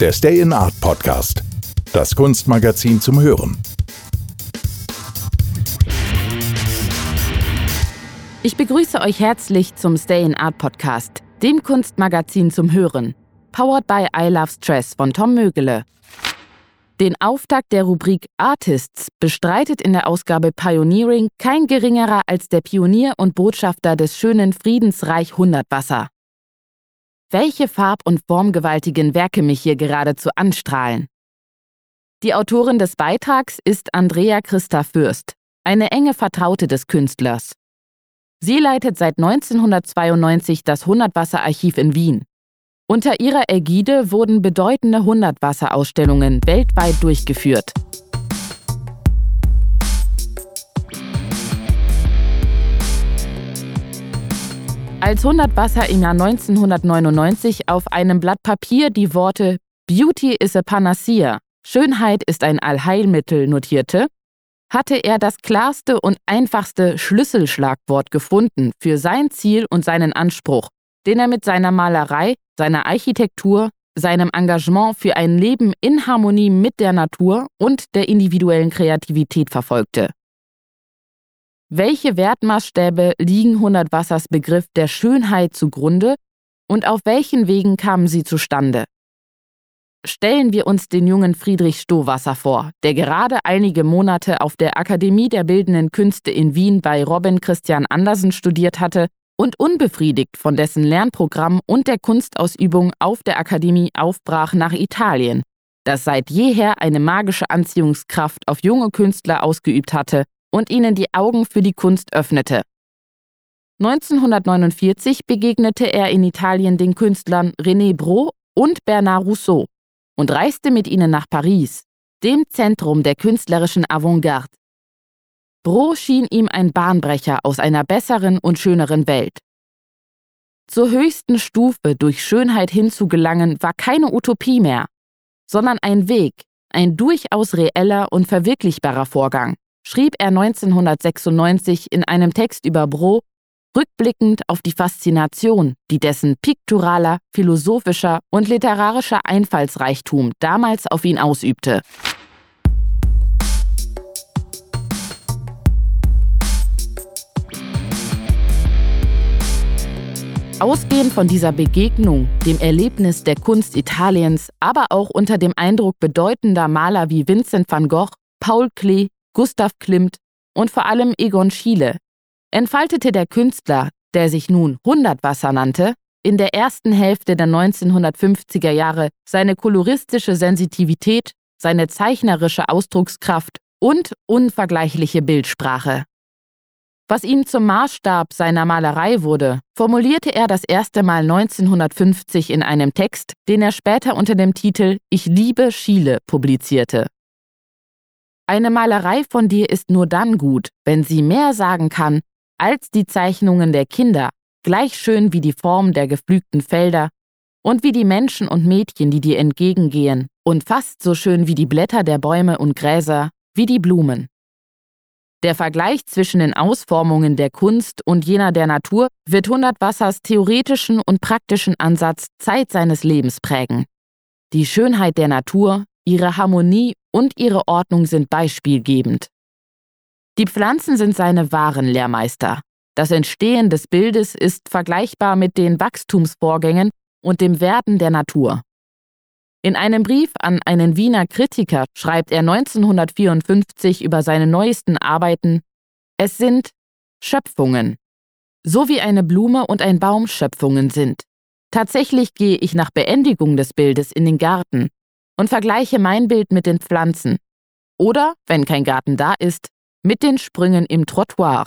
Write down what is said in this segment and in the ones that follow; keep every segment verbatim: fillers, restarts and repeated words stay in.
Der Stay-in-Art-Podcast, das Kunstmagazin zum Hören. Ich begrüße euch herzlich zum Stay-in-Art-Podcast, dem Kunstmagazin zum Hören, powered by I Love Stress von Tom Mögele. Den Auftakt der Rubrik Artists bestreitet in der Ausgabe Pioneering kein geringerer als der Pionier und Botschafter des schönen Friedensreich Hundertwasser. Welche farb- und formgewaltigen Werke mich hier geradezu anstrahlen. Die Autorin des Beitrags ist Andrea Christa Fürst, eine enge Vertraute des Künstlers. Sie leitet seit neunzehnhundertzweiundneunzig das Hundertwasser Archiv in Wien. Unter ihrer Ägide wurden bedeutende Hundertwasserausstellungen weltweit durchgeführt. Als Hundertwasser im Jahr neunzehnhundertneunundneunzig auf einem Blatt Papier die Worte "Beauty is a panacea, Schönheit ist ein Allheilmittel" notierte, hatte er das klarste und einfachste Schlüsselschlagwort gefunden für sein Ziel und seinen Anspruch, den er mit seiner Malerei, seiner Architektur, seinem Engagement für ein Leben in Harmonie mit der Natur und der individuellen Kreativität verfolgte. Welche Wertmaßstäbe liegen Hundertwassers Begriff der Schönheit zugrunde und auf welchen Wegen kamen sie zustande? Stellen wir uns den jungen Friedrich Stohwasser vor, der gerade einige Monate auf der Akademie der Bildenden Künste in Wien bei Robin Christian Andersen studiert hatte und unbefriedigt von dessen Lernprogramm und der Kunstausübung auf der Akademie aufbrach nach Italien, das seit jeher eine magische Anziehungskraft auf junge Künstler ausgeübt hatte und ihnen die Augen für die Kunst öffnete. neunzehnhundertneunundvierzig begegnete er in Italien den Künstlern René Bro und Bernard Rousseau und reiste mit ihnen nach Paris, dem Zentrum der künstlerischen Avantgarde. Bro schien ihm ein Bahnbrecher aus einer besseren und schöneren Welt. Zur höchsten Stufe durch Schönheit hinzugelangen war keine Utopie mehr, sondern ein Weg, ein durchaus reeller und verwirklichbarer Vorgang, schrieb er neunzehnhundertsechsundneunzig in einem Text über Bro, rückblickend auf die Faszination, die dessen piktoraler, philosophischer und literarischer Einfallsreichtum damals auf ihn ausübte. Ausgehend von dieser Begegnung, dem Erlebnis der Kunst Italiens, aber auch unter dem Eindruck bedeutender Maler wie Vincent van Gogh, Paul Klee, Gustav Klimt und vor allem Egon Schiele, entfaltete der Künstler, der sich nun Hundertwasser nannte, in der ersten Hälfte der neunzehnhundertfünfziger Jahre seine koloristische Sensitivität, seine zeichnerische Ausdruckskraft und unvergleichliche Bildsprache. Was ihm zum Maßstab seiner Malerei wurde, formulierte er das erste Mal neunzehnhundertfünfzig in einem Text, den er später unter dem Titel "Ich liebe Schiele" publizierte. Eine Malerei von dir ist nur dann gut, wenn sie mehr sagen kann, als die Zeichnungen der Kinder, gleich schön wie die Form der gepflügten Felder und wie die Menschen und Mädchen, die dir entgegengehen, und fast so schön wie die Blätter der Bäume und Gräser, wie die Blumen. Der Vergleich zwischen den Ausformungen der Kunst und jener der Natur wird Hundertwassers theoretischen und praktischen Ansatz Zeit seines Lebens prägen. Die Schönheit der Natur, ihre Harmonie und ihre Ordnung sind beispielgebend. Die Pflanzen sind seine wahren Lehrmeister. Das Entstehen des Bildes ist vergleichbar mit den Wachstumsvorgängen und dem Werden der Natur. In einem Brief an einen Wiener Kritiker schreibt er neunzehnhundertvierundfünfzig über seine neuesten Arbeiten: Es sind Schöpfungen, so wie eine Blume und ein Baum Schöpfungen sind. Tatsächlich gehe ich nach Beendigung des Bildes in den Garten und vergleiche mein Bild mit den Pflanzen oder, wenn kein Garten da ist, mit den Sprüngen im Trottoir.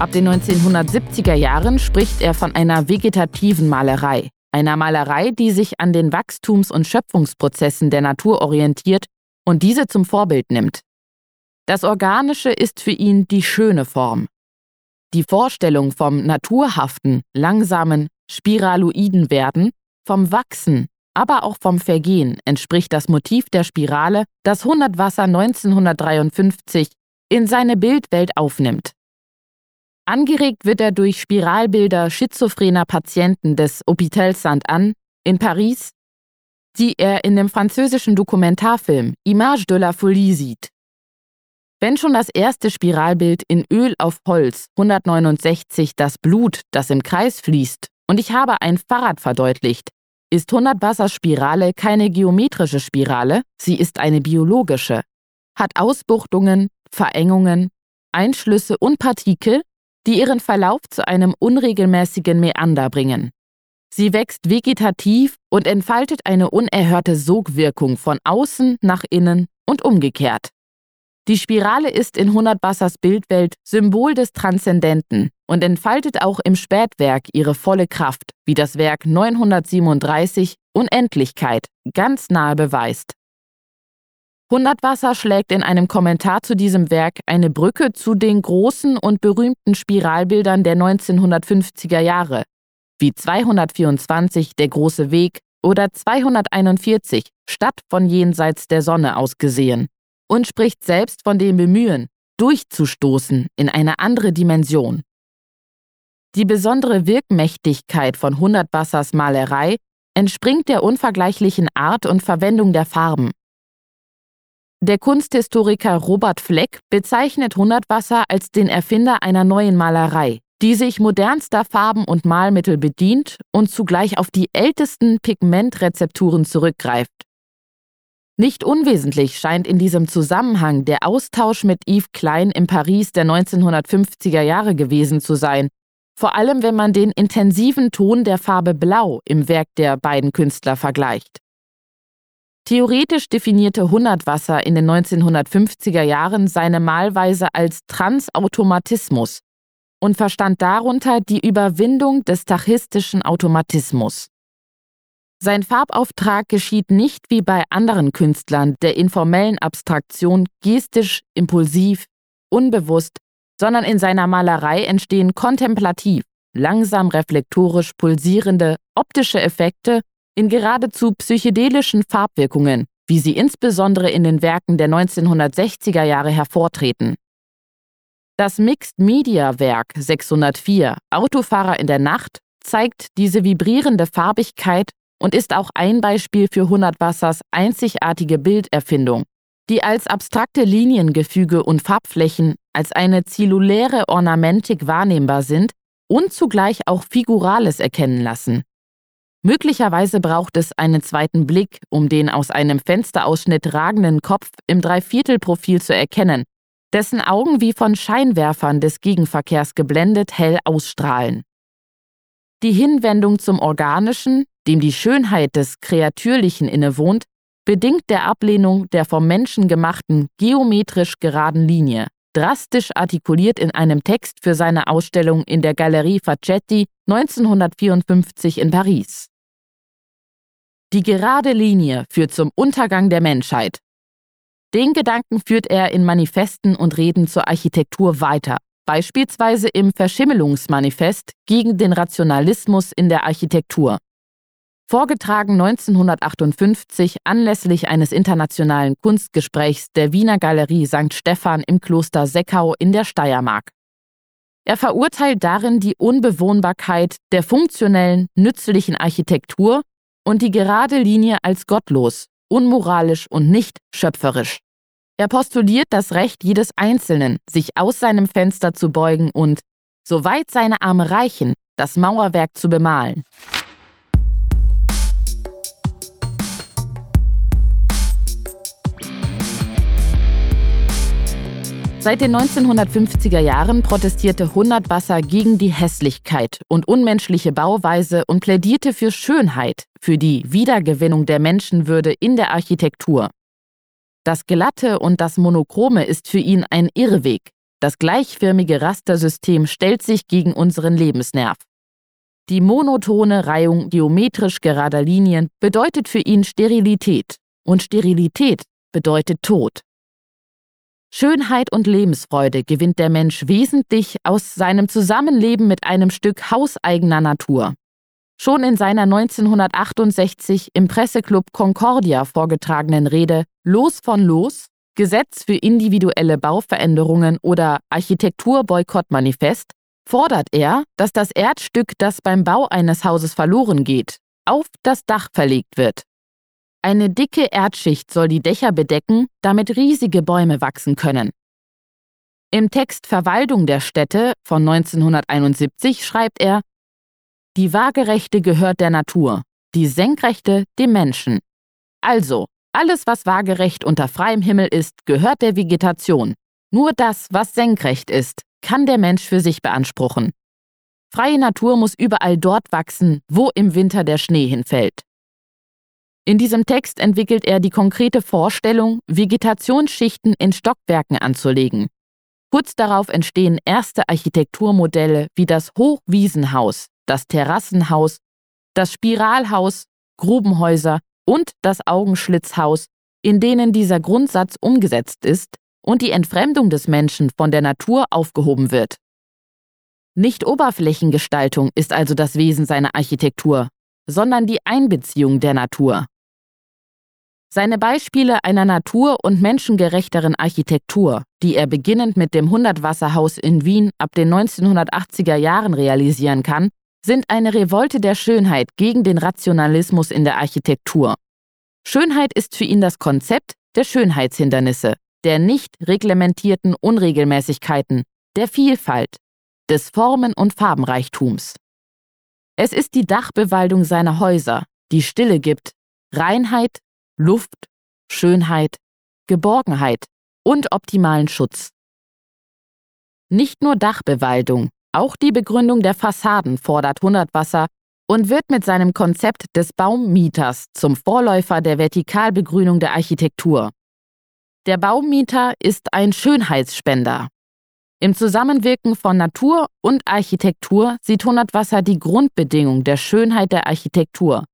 Ab den neunzehnhundertsiebziger Jahren spricht er von einer vegetativen Malerei, einer Malerei, die sich an den Wachstums- und Schöpfungsprozessen der Natur orientiert und diese zum Vorbild nimmt. Das Organische ist für ihn die schöne Form. Die Vorstellung vom naturhaften, langsamen, spiraloiden Werden, vom Wachsen, aber auch vom Vergehen entspricht das Motiv der Spirale, das Hundertwasser neunzehnhundertdreiundfünfzig in seine Bildwelt aufnimmt. Angeregt wird er durch Spiralbilder schizophrener Patienten des Hôpital Saint-Anne in Paris, die er in dem französischen Dokumentarfilm Images de la Folie sieht. Wenn schon das erste Spiralbild in Öl auf Holz hundertneunundsechzig das Blut, das im Kreis fließt, und ich habe ein Fahrrad verdeutlicht, ist Hundertwassers Spirale keine geometrische Spirale, sie ist eine biologische, hat Ausbuchtungen, Verengungen, Einschlüsse und Partikel, die ihren Verlauf zu einem unregelmäßigen Mäander bringen. Sie wächst vegetativ und entfaltet eine unerhörte Sogwirkung von außen nach innen und umgekehrt. Die Spirale ist in Hundertwassers Bildwelt Symbol des Transzendenten und entfaltet auch im Spätwerk ihre volle Kraft, wie das Werk neunhundertsiebenunddreißig Unendlichkeit ganz nahe beweist. Hundertwasser schlägt in einem Kommentar zu diesem Werk eine Brücke zu den großen und berühmten Spiralbildern der neunzehnhundertfünfziger Jahre, wie zweihundertvierundzwanzig Der große Weg oder zweihunderteinundvierzig Stadt von jenseits der Sonne ausgesehen, und spricht selbst von dem Bemühen, durchzustoßen in eine andere Dimension. Die besondere Wirkmächtigkeit von Hundertwassers Malerei entspringt der unvergleichlichen Art und Verwendung der Farben. Der Kunsthistoriker Robert Fleck bezeichnet Hundertwasser als den Erfinder einer neuen Malerei, die sich modernster Farben und Malmittel bedient und zugleich auf die ältesten Pigmentrezepturen zurückgreift. Nicht unwesentlich scheint in diesem Zusammenhang der Austausch mit Yves Klein im Paris der neunzehnhundertfünfziger Jahre gewesen zu sein, vor allem wenn man den intensiven Ton der Farbe Blau im Werk der beiden Künstler vergleicht. Theoretisch definierte Hundertwasser in den neunzehnhundertfünfziger Jahren seine Malweise als Transautomatismus und verstand darunter die Überwindung des tachistischen Automatismus. Sein Farbauftrag geschieht nicht wie bei anderen Künstlern der informellen Abstraktion gestisch, impulsiv, unbewusst, sondern in seiner Malerei entstehen kontemplativ, langsam reflektorisch pulsierende, optische Effekte in geradezu psychedelischen Farbwirkungen, wie sie insbesondere in den Werken der neunzehnhundertsechziger Jahre hervortreten. Das Mixed-Media-Werk sechshundertvier, Autofahrer in der Nacht, zeigt diese vibrierende Farbigkeit und ist auch ein Beispiel für Hundertwassers einzigartige Bilderfindung, die als abstrakte Liniengefüge und Farbflächen als eine zelluläre Ornamentik wahrnehmbar sind und zugleich auch Figurales erkennen lassen. Möglicherweise braucht es einen zweiten Blick, um den aus einem Fensterausschnitt ragenden Kopf im Dreiviertelprofil zu erkennen, dessen Augen wie von Scheinwerfern des Gegenverkehrs geblendet hell ausstrahlen. Die Hinwendung zum Organischen, dem die Schönheit des Kreatürlichen innewohnt, bedingt der Ablehnung der vom Menschen gemachten geometrisch geraden Linie, drastisch artikuliert in einem Text für seine Ausstellung in der Galerie Facchetti neunzehnhundertvierundfünfzig in Paris. Die gerade Linie führt zum Untergang der Menschheit. Den Gedanken führt er in Manifesten und Reden zur Architektur weiter, beispielsweise im Verschimmelungsmanifest gegen den Rationalismus in der Architektur. Vorgetragen neunzehnhundertachtundfünfzig anlässlich eines internationalen Kunstgesprächs der Wiener Galerie Sankt Stephan im Kloster Seckau in der Steiermark. Er verurteilt darin die Unbewohnbarkeit der funktionellen, nützlichen Architektur und die gerade Linie als gottlos, unmoralisch und nicht schöpferisch. Er postuliert das Recht jedes Einzelnen, sich aus seinem Fenster zu beugen und, soweit seine Arme reichen, das Mauerwerk zu bemalen. Seit den neunzehnhundertfünfziger Jahren protestierte Hundertwasser gegen die Hässlichkeit und unmenschliche Bauweise und plädierte für Schönheit, für die Wiedergewinnung der Menschenwürde in der Architektur. Das Glatte und das Monochrome ist für ihn ein Irrweg. Das gleichförmige Rastersystem stellt sich gegen unseren Lebensnerv. Die monotone Reihung geometrisch gerader Linien bedeutet für ihn Sterilität. Und Sterilität bedeutet Tod. Schönheit und Lebensfreude gewinnt der Mensch wesentlich aus seinem Zusammenleben mit einem Stück hauseigener Natur. Schon in seiner neunzehnhundertachtundsechzig im Presseclub Concordia vorgetragenen Rede Los von Los, Gesetz für individuelle Bauveränderungen oder Architekturboykottmanifest fordert er, dass das Erdstück, das beim Bau eines Hauses verloren geht, auf das Dach verlegt wird. Eine dicke Erdschicht soll die Dächer bedecken, damit riesige Bäume wachsen können. Im Text Verwaltung der Städte von neunzehnhunderteinundsiebzig schreibt er: Die Waagerechte gehört der Natur, die Senkrechte dem Menschen. Also, alles, was waagerecht unter freiem Himmel ist, gehört der Vegetation. Nur das, was senkrecht ist, kann der Mensch für sich beanspruchen. Freie Natur muss überall dort wachsen, wo im Winter der Schnee hinfällt. In diesem Text entwickelt er die konkrete Vorstellung, Vegetationsschichten in Stockwerken anzulegen. Kurz darauf entstehen erste Architekturmodelle wie das Hochwiesenhaus, das Terrassenhaus, das Spiralhaus, Grubenhäuser und das Augenschlitzhaus, in denen dieser Grundsatz umgesetzt ist und die Entfremdung des Menschen von der Natur aufgehoben wird. Nicht Oberflächengestaltung ist also das Wesen seiner Architektur, sondern die Einbeziehung der Natur. Seine Beispiele einer natur- und menschengerechteren Architektur, die er beginnend mit dem Hundertwasserhaus in Wien ab den neunzehnhundertachtziger Jahren realisieren kann, sind eine Revolte der Schönheit gegen den Rationalismus in der Architektur. Schönheit ist für ihn das Konzept der Schönheitshindernisse, der nicht reglementierten Unregelmäßigkeiten, der Vielfalt, des Formen- und Farbenreichtums. Es ist die Dachbewaldung seiner Häuser, die Stille gibt, Reinheit, Luft, Schönheit, Geborgenheit und optimalen Schutz. Nicht nur Dachbewaldung, auch die Begründung der Fassaden fordert Hundertwasser und wird mit seinem Konzept des Baummieters zum Vorläufer der Vertikalbegrünung der Architektur. Der Baummieter ist ein Schönheitsspender. Im Zusammenwirken von Natur und Architektur sieht Hundertwasser die Grundbedingung der Schönheit der Architektur,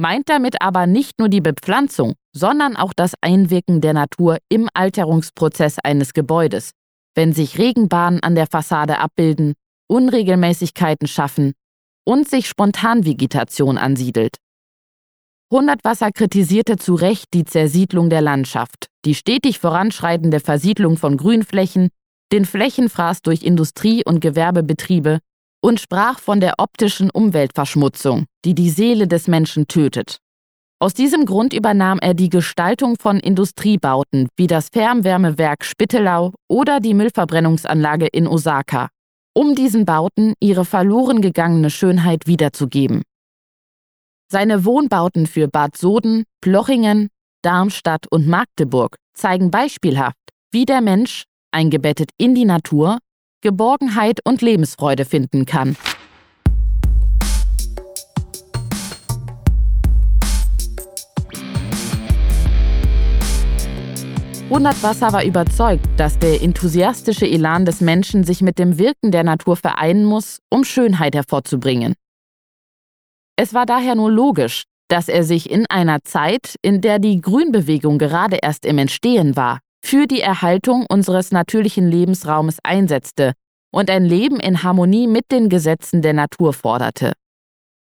meint damit aber nicht nur die Bepflanzung, sondern auch das Einwirken der Natur im Alterungsprozess eines Gebäudes, wenn sich Regenbahnen an der Fassade abbilden, Unregelmäßigkeiten schaffen und sich Spontanvegetation ansiedelt. Hundertwasser kritisierte zu Recht die Zersiedlung der Landschaft, die stetig voranschreitende Versiedlung von Grünflächen, den Flächenfraß durch Industrie- und Gewerbebetriebe und sprach von der optischen Umweltverschmutzung, die die Seele des Menschen tötet. Aus diesem Grund übernahm er die Gestaltung von Industriebauten wie das Fernwärmewerk Spittelau oder die Müllverbrennungsanlage in Osaka, um diesen Bauten ihre verloren gegangene Schönheit wiederzugeben. Seine Wohnbauten für Bad Soden, Plochingen, Darmstadt und Magdeburg zeigen beispielhaft, wie der Mensch, eingebettet in die Natur, Geborgenheit und Lebensfreude finden kann. Hundertwasser war überzeugt, dass der enthusiastische Elan des Menschen sich mit dem Wirken der Natur vereinen muss, um Schönheit hervorzubringen. Es war daher nur logisch, dass er sich in einer Zeit, in der die Grünbewegung gerade erst im Entstehen war, für die Erhaltung unseres natürlichen Lebensraumes einsetzte und ein Leben in Harmonie mit den Gesetzen der Natur forderte.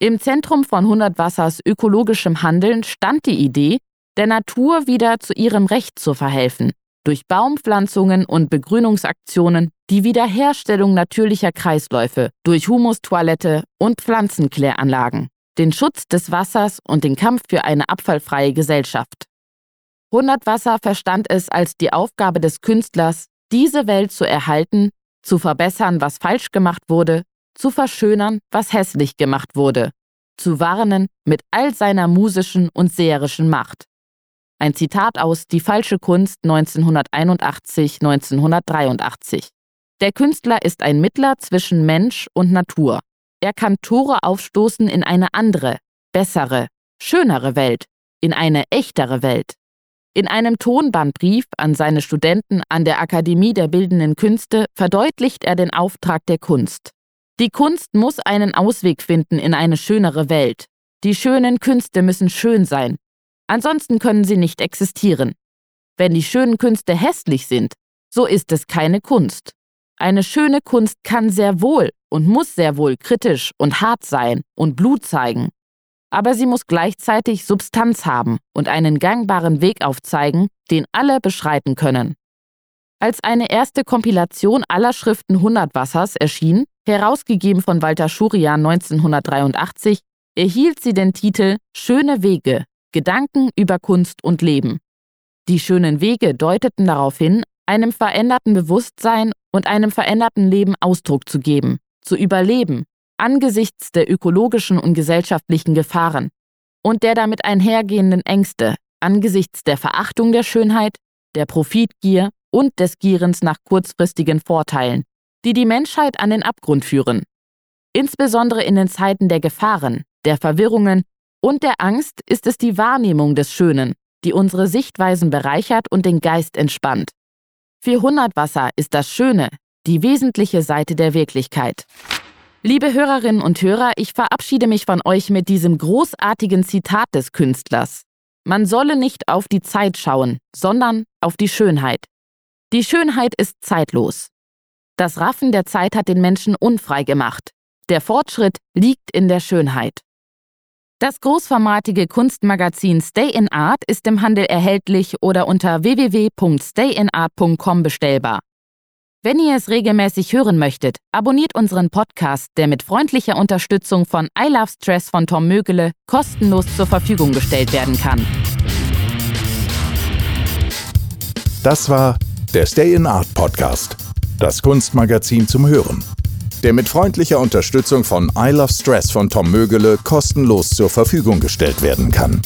Im Zentrum von Hundertwassers ökologischem Handeln stand die Idee, der Natur wieder zu ihrem Recht zu verhelfen, durch Baumpflanzungen und Begrünungsaktionen, die Wiederherstellung natürlicher Kreisläufe, durch Humustoilette und Pflanzenkläranlagen, den Schutz des Wassers und den Kampf für eine abfallfreie Gesellschaft. Hundertwasser verstand es als die Aufgabe des Künstlers, diese Welt zu erhalten, zu verbessern, was falsch gemacht wurde, zu verschönern, was hässlich gemacht wurde, zu warnen mit all seiner musischen und seherischen Macht. Ein Zitat aus Die falsche Kunst neunzehnhunderteinundachtzig bis neunzehnhundertdreiundachtzig. Der Künstler ist ein Mittler zwischen Mensch und Natur. Er kann Tore aufstoßen in eine andere, bessere, schönere Welt, in eine echtere Welt. In einem Tonbandbrief an seine Studenten an der Akademie der Bildenden Künste verdeutlicht er den Auftrag der Kunst. Die Kunst muss einen Ausweg finden in eine schönere Welt. Die schönen Künste müssen schön sein. Ansonsten können sie nicht existieren. Wenn die schönen Künste hässlich sind, so ist es keine Kunst. Eine schöne Kunst kann sehr wohl und muss sehr wohl kritisch und hart sein und Blut zeigen. Aber sie muss gleichzeitig Substanz haben und einen gangbaren Weg aufzeigen, den alle beschreiten können. Als eine erste Kompilation aller Schriften Hundertwassers erschien, Herausgegeben von Walter Schurian neunzehnhundertdreiundachtzig, erhielt sie den Titel »Schöne Wege – Gedanken über Kunst und Leben«. Die schönen Wege deuteten darauf hin, einem veränderten Bewusstsein und einem veränderten Leben Ausdruck zu geben, zu überleben, angesichts der ökologischen und gesellschaftlichen Gefahren und der damit einhergehenden Ängste, angesichts der Verachtung der Schönheit, der Profitgier und des Gierens nach kurzfristigen Vorteilen, die die Menschheit an den Abgrund führen. Insbesondere in den Zeiten der Gefahren, der Verwirrungen und der Angst ist es die Wahrnehmung des Schönen, die unsere Sichtweisen bereichert und den Geist entspannt. Für Hundertwasser ist das Schöne die wesentliche Seite der Wirklichkeit. Liebe Hörerinnen und Hörer, ich verabschiede mich von euch mit diesem großartigen Zitat des Künstlers. Man solle nicht auf die Zeit schauen, sondern auf die Schönheit. Die Schönheit ist zeitlos. Das Raffen der Zeit hat den Menschen unfrei gemacht. Der Fortschritt liegt in der Schönheit. Das großformatige Kunstmagazin Stay-in-Art ist im Handel erhältlich oder unter w w w punkt stay in art punkt com bestellbar. Wenn ihr es regelmäßig hören möchtet, abonniert unseren Podcast, der mit freundlicher Unterstützung von I Love Stress von Tom Mögele kostenlos zur Verfügung gestellt werden kann. Das war der Stay-in-Art-Podcast, das Kunstmagazin zum Hören, der mit freundlicher Unterstützung von I Love Stress von Tom Mögele kostenlos zur Verfügung gestellt werden kann.